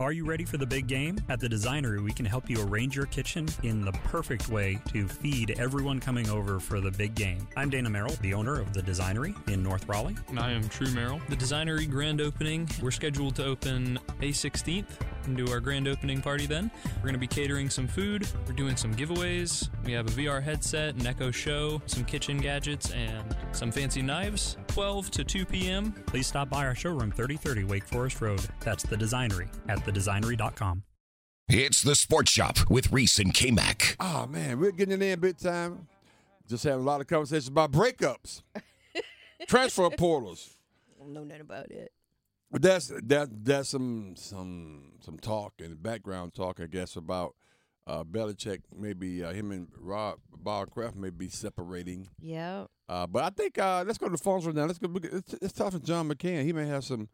Are you ready for the big game? At The Designery, we can help you arrange your kitchen in the perfect way to feed everyone coming over for the big game. I'm Dana Merrill, the owner of The Designery in North Raleigh. And I am True Merrill. The Designery grand opening, we're scheduled to open May 16th and do our grand opening party then. We're going to be catering some food. We're doing some giveaways. We have a VR headset, an Echo Show, some kitchen gadgets, and some fancy knives. 12 to 2 p.m. Please stop by our showroom, 3030 Wake Forest Road. That's The Designery at thedesignery.com. It's The Sports Shop with Reese and K-Mac. Oh, man, we're getting it in big time. Just having a lot of conversations about breakups, transfer portals. I don't know nothing about it. But that's some talk in the background talk, I guess, about Belichick. Maybe him and Rob Bob Kraft may be separating. Yeah. But I think let's go to the phones right now. Let's go. Let's talk to John McCann. He may have some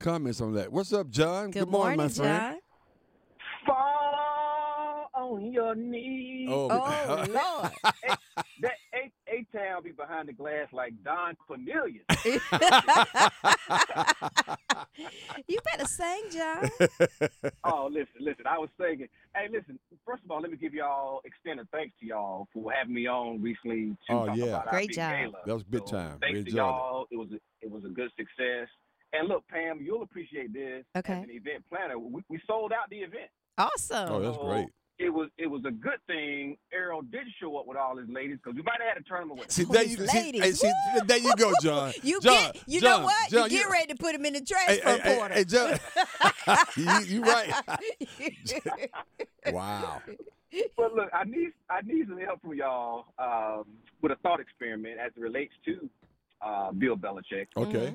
comments on that. What's up, John? Good morning, my friend. John. Fall on your knees. Oh Lord. That A-Town be behind the glass like Don Cornelius. You better sing, John. Oh, listen. I was singing. Hey, listen. First of all, let me give y'all extended thanks to y'all for having me on recently to talk about great job. Gala. That was a good time. Thanks to y'all. It was a good success. And look, Pam, you'll appreciate this. Okay. As an event planner, we sold out the event. Awesome. Oh, that's great. It was a good thing Errol did show up with all his ladies, because we might have had a tournament with him. There you go, John. You know what? John, you get ready to put him in the transfer portal. Hey, John. You're right. Wow. But look, I need some help from y'all with a thought experiment as it relates to Bill Belichick. Okay. Mm-hmm.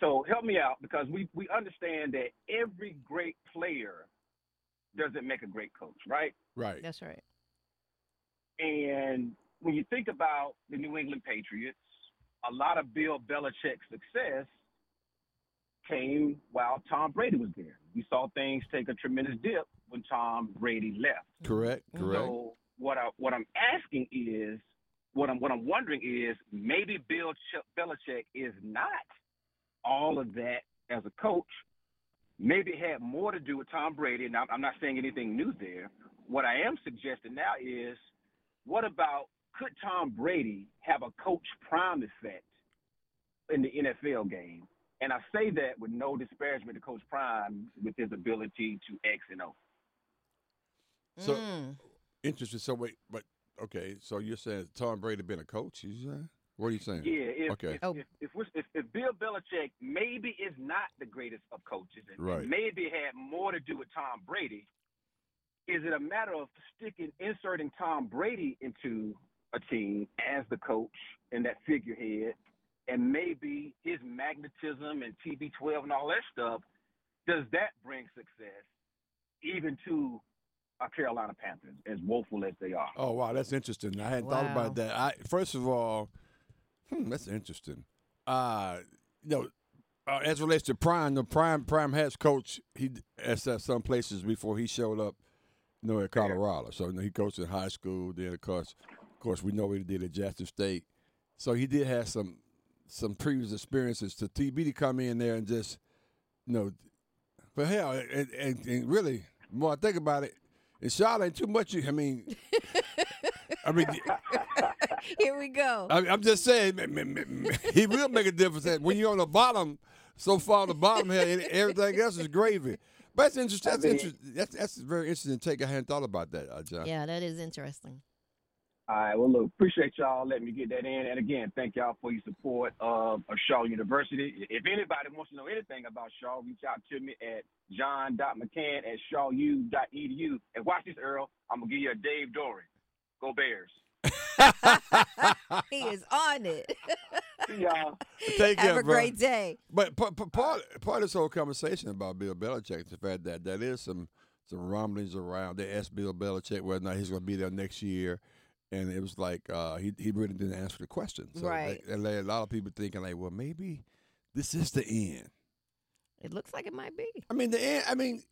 So help me out, because we understand that every great player doesn't make a great coach, right? Right. That's right. And when you think about the New England Patriots, a lot of Bill Belichick's success came while Tom Brady was there. We saw things take a tremendous dip when Tom Brady left. Correct. So what I'm wondering is maybe Bill Belichick is not all of that as a coach. Maybe it had more to do with Tom Brady, and I'm not saying anything new there. What I am suggesting now is, what about, could Tom Brady have a Coach Prime effect in the NFL game? And I say that with no disparagement to Coach Prime, with his ability to X and O. So, interesting. So, wait, but, okay, so you're saying Tom Brady been a coach, you saying? What are you saying? Yeah, if Bill Belichick maybe is not the greatest of coaches, and maybe it had more to do with Tom Brady, is it a matter of inserting Tom Brady into a team as the coach and that figurehead, and maybe his magnetism and TB12 and all that stuff, does that bring success even to our Carolina Panthers, as woeful as they are? Oh, wow, that's interesting. I hadn't thought about that. First of all, that's interesting. As it relates to Prime, Prime has coached at some places before he showed up, at Colorado. So he coached in high school. Then, of course, we know what he did at Jackson State. So he did have some previous experiences. To TB to come in there and just, but hell, and really, the more I think about it, and Charlotte ain't too much. I mean. Here we go. I'm just saying, he will make a difference. When you're on the bottom, so far the bottom, everything else is gravy. But that's interesting. That's a very interesting take. I hadn't thought about that, John. Yeah, that is interesting. All right. Well, look, appreciate y'all letting me get that in. And, again, thank y'all for your support of Shaw University. If anybody wants to know anything about Shaw, reach out to me at john.mccann@shawu.edu. And watch this, Errol. I'm going to give you a Dave Dory. Go Bears. He is on it. Yeah. Have a great day. But part of this whole conversation about Bill Belichick is the fact that there is some rumblings around. They asked Bill Belichick whether or not he's going to be there next year, and it was like he really didn't answer the question. So a lot of people thinking like, well, maybe this is the end. It looks like it might be. I mean, the end. I mean.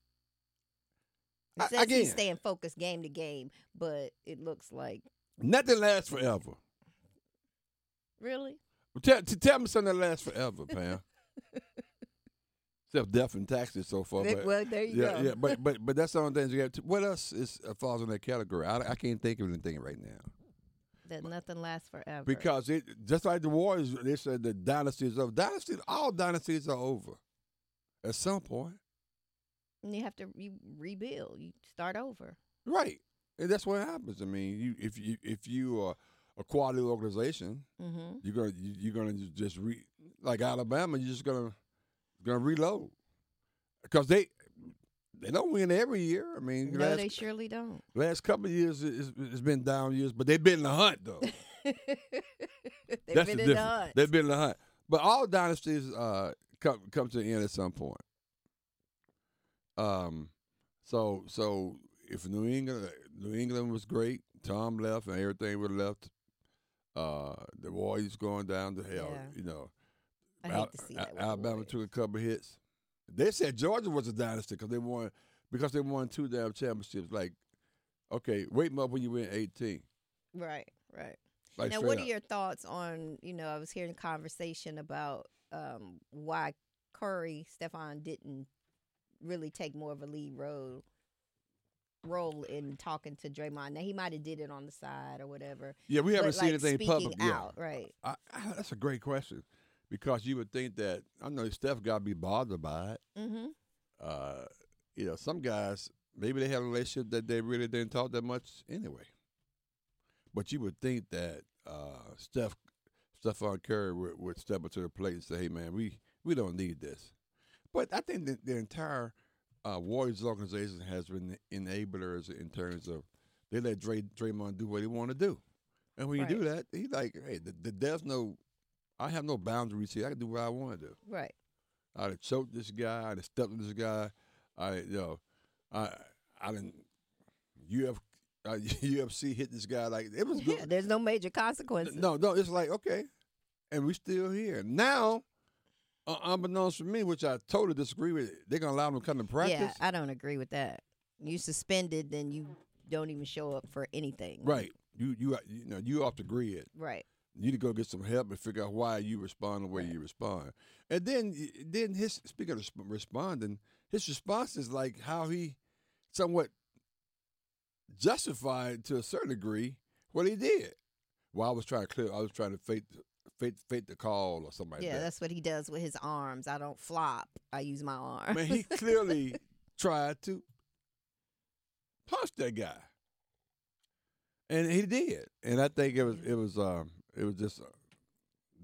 He's staying focused game to game, but it looks like nothing lasts forever. Really? Tell me something that lasts forever, Pam. Except death and taxes so far. But, well, there you go. Yeah, but that's the only thing you got. What else is falls in that category? I can't think of anything right now. That nothing lasts forever. Because it just like the Warriors, they said the dynasties of dynasties. All dynasties are over at some point. And you have to rebuild. You start over. Right, and that's what happens. I mean, if you are a quality organization, mm-hmm. you're gonna just like Alabama. You're just gonna reload because they don't win every year. I mean, no, they surely don't. Last couple of years, it's been down years, but they've been in the hunt though. That's the difference. They've been in the hunt, but all dynasties come to an end at some point. So if New England was great, Tom left and everything was left. The Warriors going down to hell, yeah. You know. I hate to see that. Alabama took a couple hits. They said Georgia was a dynasty because they won two damn championships. Like, okay, wake them up when you win 18. Right. Like, now, what are your thoughts on? You know, I was hearing a conversation about why Stephon didn't really take more of a lead role in talking to Draymond. Now, he might have did it on the side or whatever. Yeah, we haven't seen anything public. Out, yeah. Right. That's a great question because you would think that, I know Steph got to be bothered by it. Mm-hmm. You know, some guys, maybe they had a relationship that they really didn't talk that much anyway. But you would think that Stephon Curry would step up to the plate and say, hey, man, we don't need this. But I think that the entire Warriors organization has been enablers in terms of they let Draymond do what he want to do. And when you do that, he's like, hey, I have no boundaries here. I can do what I want to do. Right. I'd have choked this guy. I'd have stepped on this guy. UFC hit this guy. Like, it was good. Yeah, there's no major consequences. No, it's like, okay. And we still here. Now, unbeknownst to me, which I totally disagree with, they're going to allow them to come to practice? Yeah, I don't agree with that. You suspended, then you don't even show up for anything. Right. You off the grid. Right. You need to go get some help and figure out why you respond the way you respond. And then his, speaking of responding, his response is like how he somewhat justified to a certain degree what he did. Well, I was trying to fake the call or something like that. Yeah, that's what he does with his arms. I don't flop. I use my arm. Man, he clearly tried to punch that guy, and he did. And I think it was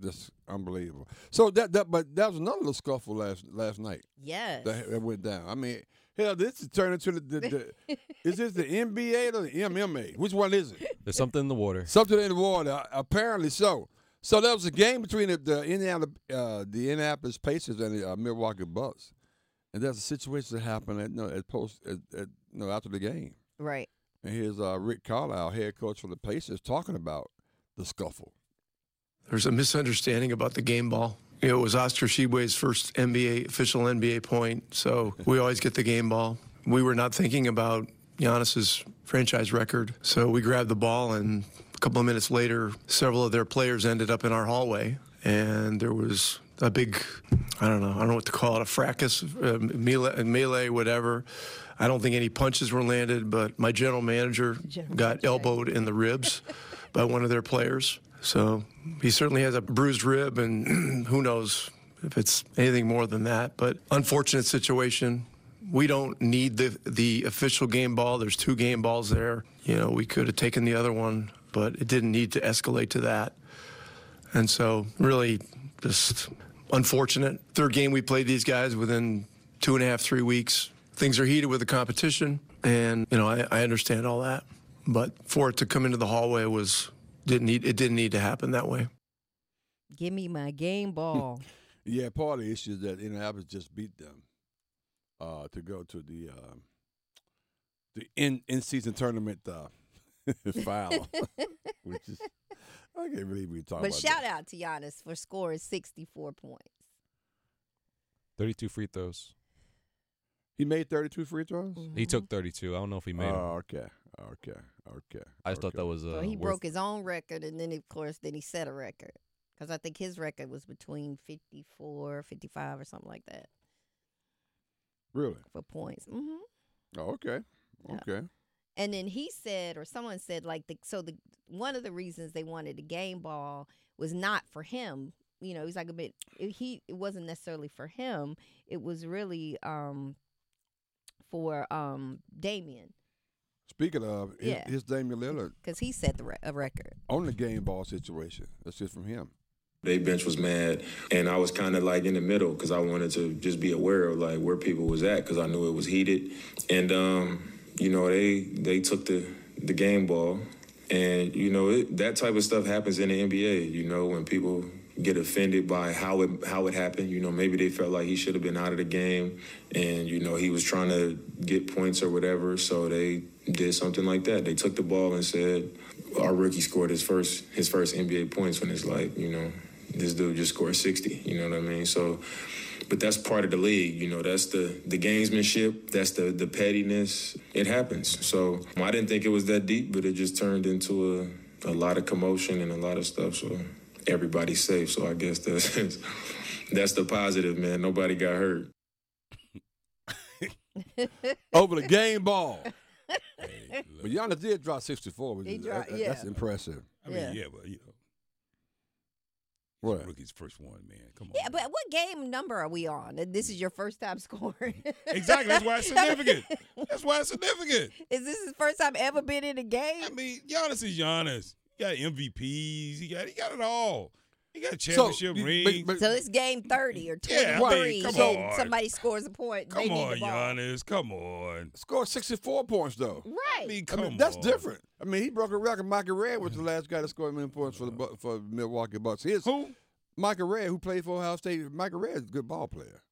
just unbelievable. So that was another little scuffle last night. Yes, that went down. I mean, hell, this is turning to the is this the NBA or the MMA? Which one is it? There's something in the water. Something in the water. Apparently so. So there was a game between the Indianapolis Pacers and the Milwaukee Bucks, and there's a situation that happened after the game. Right. And here's Rick Carlisle, head coach for the Pacers, talking about the scuffle. There's a misunderstanding about the game ball. You know, it was Oscar Tshiebwe's first official NBA point, so we always get the game ball. We were not thinking about Giannis's franchise record, so we grabbed the ball and. A couple of minutes later, several of their players ended up in our hallway, and there was a big, I don't know what to call it, a fracas, melee, whatever. I don't think any punches were landed, but my general manager got elbowed in the ribs by one of their players. So he certainly has a bruised rib, and who knows if it's anything more than that. But unfortunate situation. We don't need the official game ball. There's two game balls there. You know, we could have taken the other one, but it didn't need to escalate to that. And so really just unfortunate. Third game we played these guys within 2.5, 3 weeks. Things are heated with the competition, and, you know, I understand all that. But for it to come into the hallway didn't need to happen that way. Give me my game ball. Yeah, part of the issue is that Indianapolis just beat them to go to the in-season tournament final, which is, I can't believe we talk about. But shout out to Giannis for scoring 64 points. 32 free throws. He made 32 free throws? Mm-hmm. He took 32. I don't know if he made them. Oh, okay. I just thought that was so he broke his own record, and then, of course, he set a record. Because I think his record was between 54, 55 or something like that. Really? For points. Mm-hmm. Oh, okay. Yeah. Okay. And then he said, or someone said, like, so one of the reasons they wanted the game ball was not for him. You know, he's like a bit. It wasn't necessarily for him. It was really for Damian. Speaking of, his Damian Lillard, because he set the record on the game ball situation. That's just from him. They bench was mad, and I was kind of like in the middle because I wanted to just be aware of like where people was at because I knew it was heated. And you know, they took the game ball, and you know that type of stuff happens in the NBA. You know, when people get offended by how it happened. You know, maybe they felt like he should have been out of the game and, you know, he was trying to get points or whatever, so they did something like that. They took the ball and said, our rookie scored his first NBA points, when it's like, you know, this dude just scored 60, you know what I mean? So, but that's part of the league, you know, that's the gamesmanship, that's the pettiness. It happens. So I didn't think it was that deep, but it just turned into a lot of commotion and a lot of stuff, so... Everybody's safe, so I guess that's the positive, man. Nobody got hurt. Over the game ball. Hey, but Giannis did drop 64. He dropped. That's impressive. I mean, yeah but, you know. What? Rookie's first one, man. Come on. Yeah, but what game number are we on? This is your first time scoring. Exactly. That's why it's significant. Is this his first time ever been in a game? I mean, Giannis is Giannis. He got MVPs. He got it all. He got a championship ring. So it's game 30 or 23. Yeah, I mean, somebody scores a point. Come on, Giannis. Come on. Scored 64 points, though. Right. I mean, that's different. I mean, he broke a record. Michael Redd was the last guy to score many points for Milwaukee Bucks. Who? Michael Redd, who played for Ohio State. Michael Redd is a good ball player.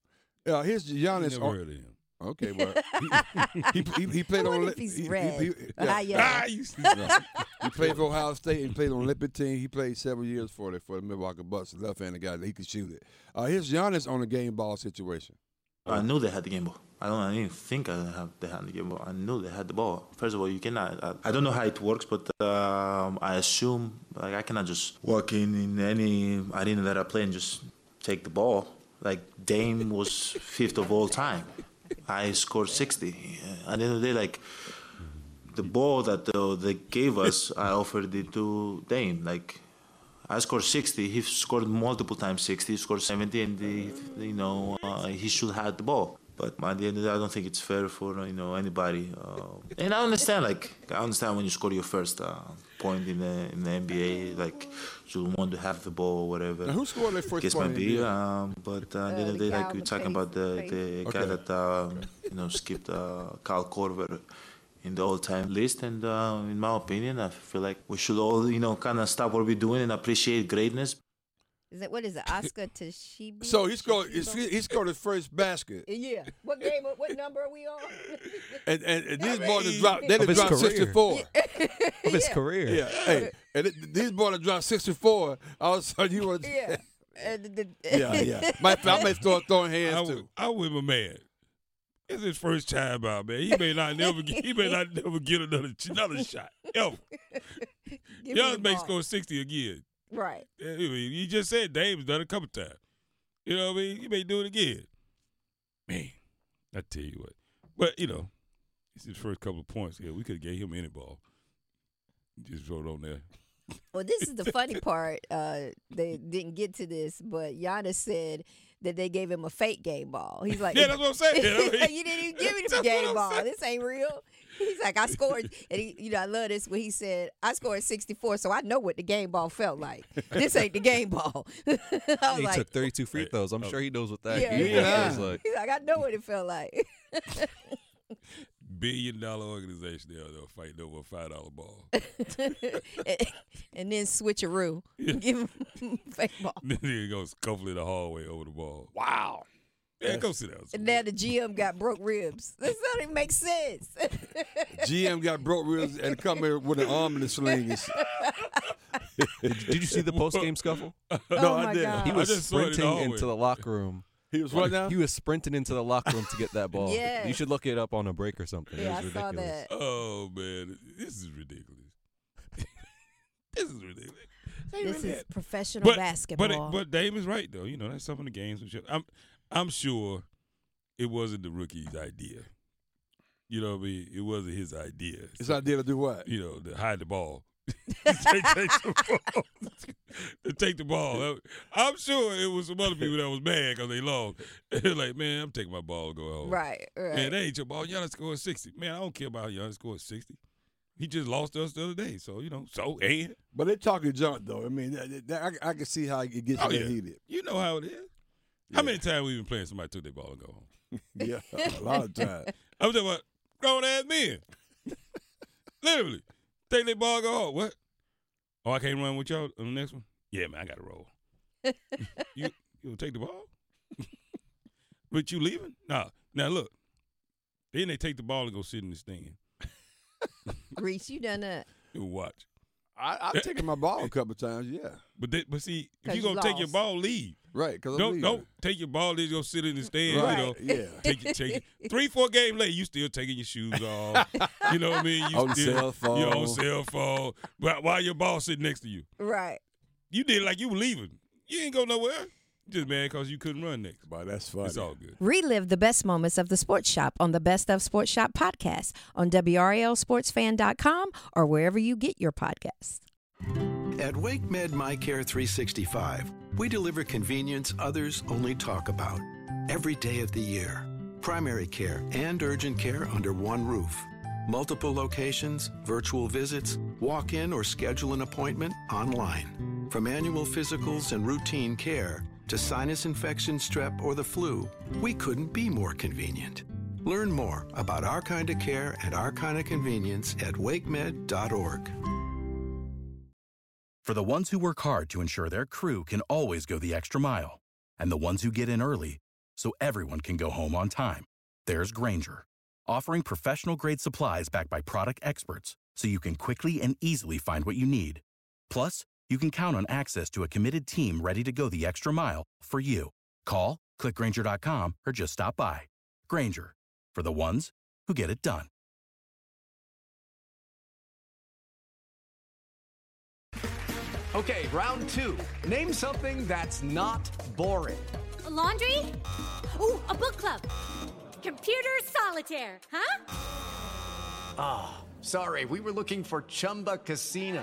Here's Giannis. Never heard of him. Okay, well, he played on. He played for Ohio State and played on Olympic team. He played 7 years for the Milwaukee Bucks, left-handed guy. He could shoot it. Here's Giannis on the game ball situation. I knew they had the game ball. I didn't think they had the game ball. I knew they had the ball. First of all, you cannot. I don't know how it works, but I assume like I cannot just walk in any arena that I play and just take the ball. Like Dame was fifth of all time. I scored 60. At the end of the day, like, the ball that they gave us, I offered it to Dame. Like, I scored 60. He scored multiple times 60. He scored 70, and, he should have the ball. But at the end of the day, I don't think it's fair for, anybody. And I understand, when you score your first point in the NBA, like, you want to have the ball or whatever. Now, who scored their first point? But at the end of the day, like, we're talking about the guy that, skipped Kyle Korver in the all-time list. And in my opinion, I feel like we should all, kind of stop what we're doing and appreciate greatness. What is it, Oscar Tshiebwe? So he scored his first basket. Yeah. What game? What number are we on? And these boys dropped. They dropped 64. Of his career. Yeah. Hey, and these boys dropped 64. All of a sudden you want. Yeah. Yeah. I may start throwing hands too. I'm with my man. It's his first time out, man. He may not never get another shot. Yo. Y'all may score 60 again. Right. You just said Dame's done it a couple times. You know what I mean? You may do it again. Man, I tell you what. But, it's his first couple of points. Yeah, we could have gave him any ball. Just throw it on there. Well, this is the funny part. They didn't get to this, but Giannis said that they gave him a fake game ball. He's like, yeah, that's what I'm saying. You didn't even give me the game ball. Saying. This ain't real. He's like, I scored, and I love this when he said, I scored 64, so I know what the game ball felt like. This ain't the game ball. He took 32 free throws. I'm sure he knows what that is. Yeah. He's like, I know what it felt like. $1 billion organization there, they'll fight over a $5 ball. and then switcheroo. Yeah. Give him fake ball. Then he goes comfortably the hallway over the ball. Wow. Yeah, go sit down. And now the GM got broke ribs. That doesn't even make sense. GM got broke ribs and come here with an arm in a sling. Did you see the post-game scuffle? No, I didn't. He was sprinting into the locker room. He was what now? He was sprinting into the locker room to get that ball. Yeah. You should look it up on a break or something. Yeah, it was ridiculous. Saw that. Oh, man. This is ridiculous. This is professional basketball. But Dave is right, though. That's something the games and shit. I'm sure it wasn't the rookie's idea. You know what I mean? It wasn't his idea. His idea to do what? You know, to hide the ball. to take the ball. I'm sure it was some other people that was mad because they lost. They're like, man, I'm taking my ball and going home. Right, right. Man, that ain't your ball. Giannis scored 60. Man, I don't care about Giannis scored 60. He just lost to us the other day. So, you know, and. But they're talking junk, though. I mean, I can see how it gets heated. You know how it is. Yeah. How many times we been playing somebody took their ball and go home? Yeah, a lot of times. I'm talking about grown-ass men. Literally. Take their ball and go home. What? Oh, I can't run with y'all on the next one? Yeah, man, I got to roll. You gonna take the ball? But you leaving? Nah. Now, look. Then they take the ball and go sit in the stand. Reese, you done that. You watch. I've taken my ball a couple times, yeah. But see, if you're going to take your ball, leave. Right, because don't take your ball, then go sit in the stand. Right. You know, yeah. Take it. 3-4 game later, you still taking your shoes off. You know what I mean? Your own cell phone. While your ball sitting next to you. Right. You did like you were leaving. You ain't go nowhere. Just mad because you couldn't run next. Boy, that's funny. It's all good. Relive the best moments of the Sports Shop on the Best of Sports Shop podcast on WRLSportsFan.com or wherever you get your podcasts. At WakeMed MyCare 365, we deliver convenience others only talk about every day of the year. Primary care and urgent care under one roof. Multiple locations, virtual visits, walk in or schedule an appointment online. From annual physicals and routine care to sinus infection, strep, or the flu, we couldn't be more convenient. Learn more about our kind of care and our kind of convenience at wakemed.org. For the ones who work hard to ensure their crew can always go the extra mile, and the ones who get in early so everyone can go home on time, there's Grainger, offering professional-grade supplies backed by product experts so you can quickly and easily find what you need. Plus, you can count on access to a committed team ready to go the extra mile for you. Call, click Grainger.com, or just stop by. Grainger, for the ones who get it done. Okay, round two. Name something that's not boring. A laundry? Ooh, a book club. Computer solitaire, huh? Ah, sorry, we were looking for Chumba Casino.